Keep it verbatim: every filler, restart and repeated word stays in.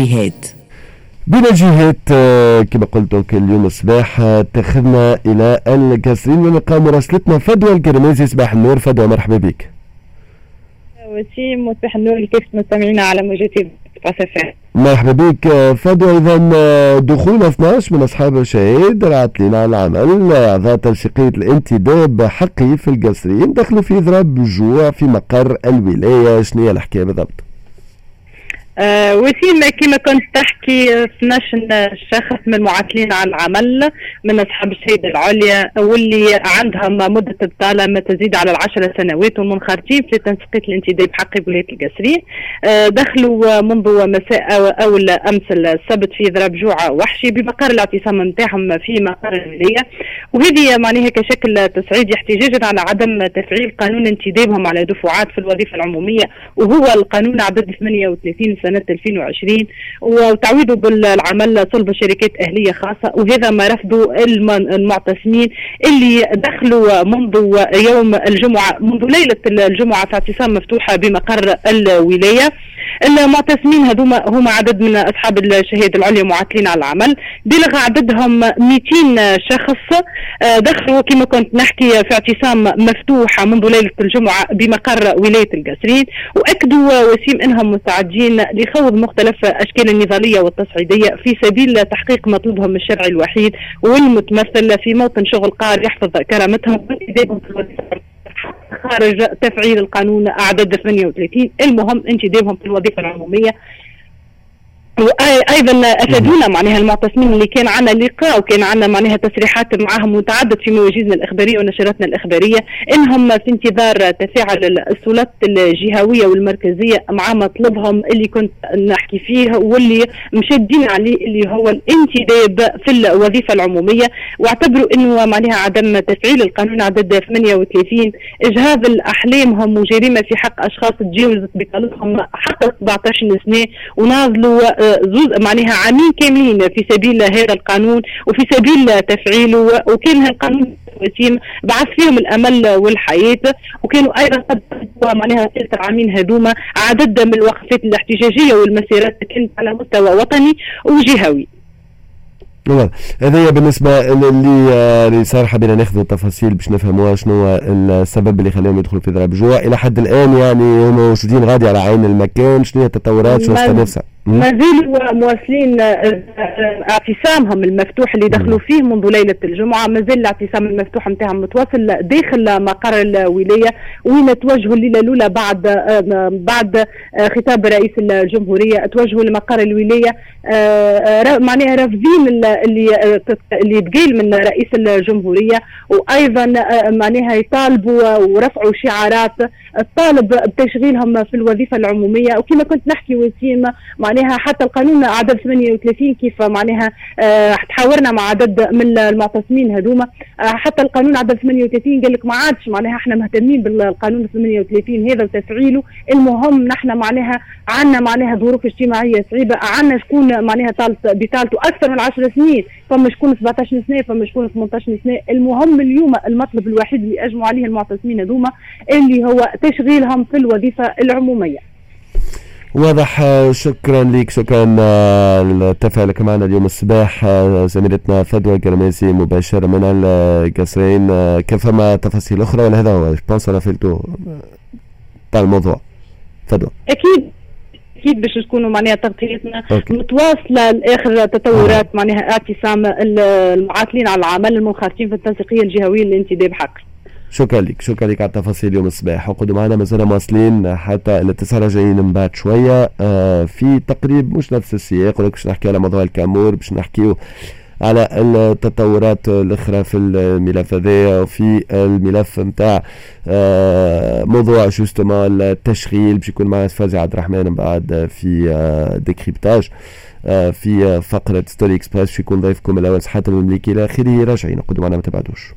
الجهات؟ بين الجهات كما قلت اليوم صباح اتخذنا إلى القصرين ونلقى مراسلتنا فدوى القرمازي. صباح النور فدوى، مرحبا بك. وسيم وصباح النور لكافة مستمعينا على موجات تسعة. مرحبا بك فدوى. إذا دخول اثنا عشر من أصحاب الشهادة رعت لنا على العمل أعضاء تنسيقية الانتداب حقي في القصرين دخلوا في إضراب الجوع في مقر الولاية. شنو هي الحكاية بالضبط؟ آه وسيم كما كنت تحكي اثنا عشر شخص من المعطلين عن العمل من أصحاب الشهادة العليا واللي عندها مدة إبطالة ما تزيد على العشر سنوات والمنخرطين في تنسيقية الانتداب حقي بولاية القصرين آه دخلوا منذ مساء أول أمس السبت في ضرب جوع وحشي بمقر الاعتصام نتاعهم في مقر الولاية، وهذه معناها كشكل تصعيد احتجاجا على عدم تفعيل قانون انتدابهم على دفعات في الوظيفة العمومية وهو القانون عدد ثمانية وثلاثين سنة ألفين وعشرين وتعويضه بالعمل صلب شركات أهلية خاصة، وهذا ما رفضوا المعتصمين اللي دخلوا منذ يوم الجمعة منذ ليلة الجمعة في اعتصام مفتوحة بمقر الولاية. المعتصمين هذوما هما عدد من أصحاب الشهادة العليا معطلين على العمل بلغ عددهم مئتين شخص دخلوا كما كنت نحكي في اعتصام مفتوحة منذ ليلة الجمعة بمقر ولاية القصرين، وأكدوا وسيم أنهم مستعدين لخوض مختلف أشكال النضالية والتصعيدية في سبيل تحقيق مطلبهم الشرعي الوحيد والمتمثل في موطن شغل قار يحفظ كرامتهم خارج تفعيل القانون أعداد ثمانية وثلاثين المهم انتدابهم في الوظيفة العمومية. وايضا افادونا معناها المعتصمين اللي كان عنا لقاء وكان عنا معناها تسريحات معهم متعدد في مواجزنا الاخباريه ونشراتنا الاخباريه انهم في انتظار تفاعل السلطات الجهويه والمركزيه مع مطلبهم اللي كنت نحكي فيه واللي مشدين عليه اللي هو الانتداب في الوظيفه العموميه، واعتبروا انه معناها عدم تفعيل القانون عدد ثمانية وثلاثين اجهاض الاحلامهم وجريمه في حق اشخاص تجاوزت بطالهم حتى سبعة عشر سنه وناضلوا زوز معناها عامين كاملين في سبيل هذا القانون وفي سبيل تفعيله، وكان هذا القانون وسيم بعث فيهم الامل والحياه وكانوا ايضا قد معناها ثلاث عامين هذوما عدد من الوقفات الاحتجاجيه والمسيرات كانت على مستوى وطني وجهوي. هذا بالنسبه اللي صراحه بينا ناخذ التفاصيل باش نفهموها شنو السبب اللي خلاهم يدخلوا في ضرب جوع الى حد الان، يعني هم موجودين غادي على عين المكان. شنو هي التطورات شنو استنفسها؟ ما زالوا مواصلين اعتصامهم المفتوح اللي دخلوا فيه منذ ليلة الجمعة، ما زال الاعتصام المفتوح نتاعهم متواصل داخل مقر الولاية وين توجهوا الليلة الأولى بعد بعد خطاب رئيس الجمهورية توجهوا لمقر الولاية معناها رافضين اللي اللي تقال من رئيس الجمهورية، وأيضا معناها يطالبوا ورفعوا شعارات الطالب بتشغيلهم في الوظيفة العمومية. وكما كنت نحكي وسيم معناها حتى القانون عدد ثمانية وثلاثين كيف معناها آه تحاورنا مع عدد من المعتصمين هذوما آه حتى القانون عدد ثمانية وثلاثين قال لك ما عادش معناها احنا مهتمين بالقانون ثمانية وثلاثين هذا وتفعيله، المهم نحن معناها عندنا معناها ظروف اجتماعيه صعيبه عندنا شكون معناها طالت بطالته اكثر من عشر سنين فما شكون سبعة عشر سنه فما شكون ثمانية عشر سنه. المهم اليوم المطلب الوحيد اللي اجمعوا عليه المعتصمين هذوما اللي هو تشغيلهم في الوظيفه العموميه. واضح، شكرا لك، شكرا لتفاعلك معنا اليوم الصباح زميلتنا فدوى القرمازي مباشرة من القصرين. كفما تفاصيل أخرى ولا هذا هو جبونس أنا فلتو تاع الموضوع فدوى؟ أكيد أكيد باش تكونوا معناها تغطيتنا متواصلة لآخر تطورات آه. معناها اعتصام المعاطلين على العمل المنخرطين في التنسيقية الجهوية للانتداب حقي. شكرا لك، شكرا لك على التفاصيل يوم الصباح. وقعدوا معنا مازلنا مواصلين حتى الاتصال جايين من بعد شويه آه في تقريب مش نفس السياق ولكن باش نحكي على موضوع الكامور باش نحكيو على التطورات الاخرى في الملف هذا وفي الملف نتاع آه موضوع جوستومون التشغيل. باش يكون معنا سفزي عبد الرحمن من بعد في آه ديكريبتاج آه في آه فقره ستوري اكسبريس باش يكون ضيفكم الاول صحه المملكه الى اخره. راجعين نقعدوا معنا ما تبعدوش.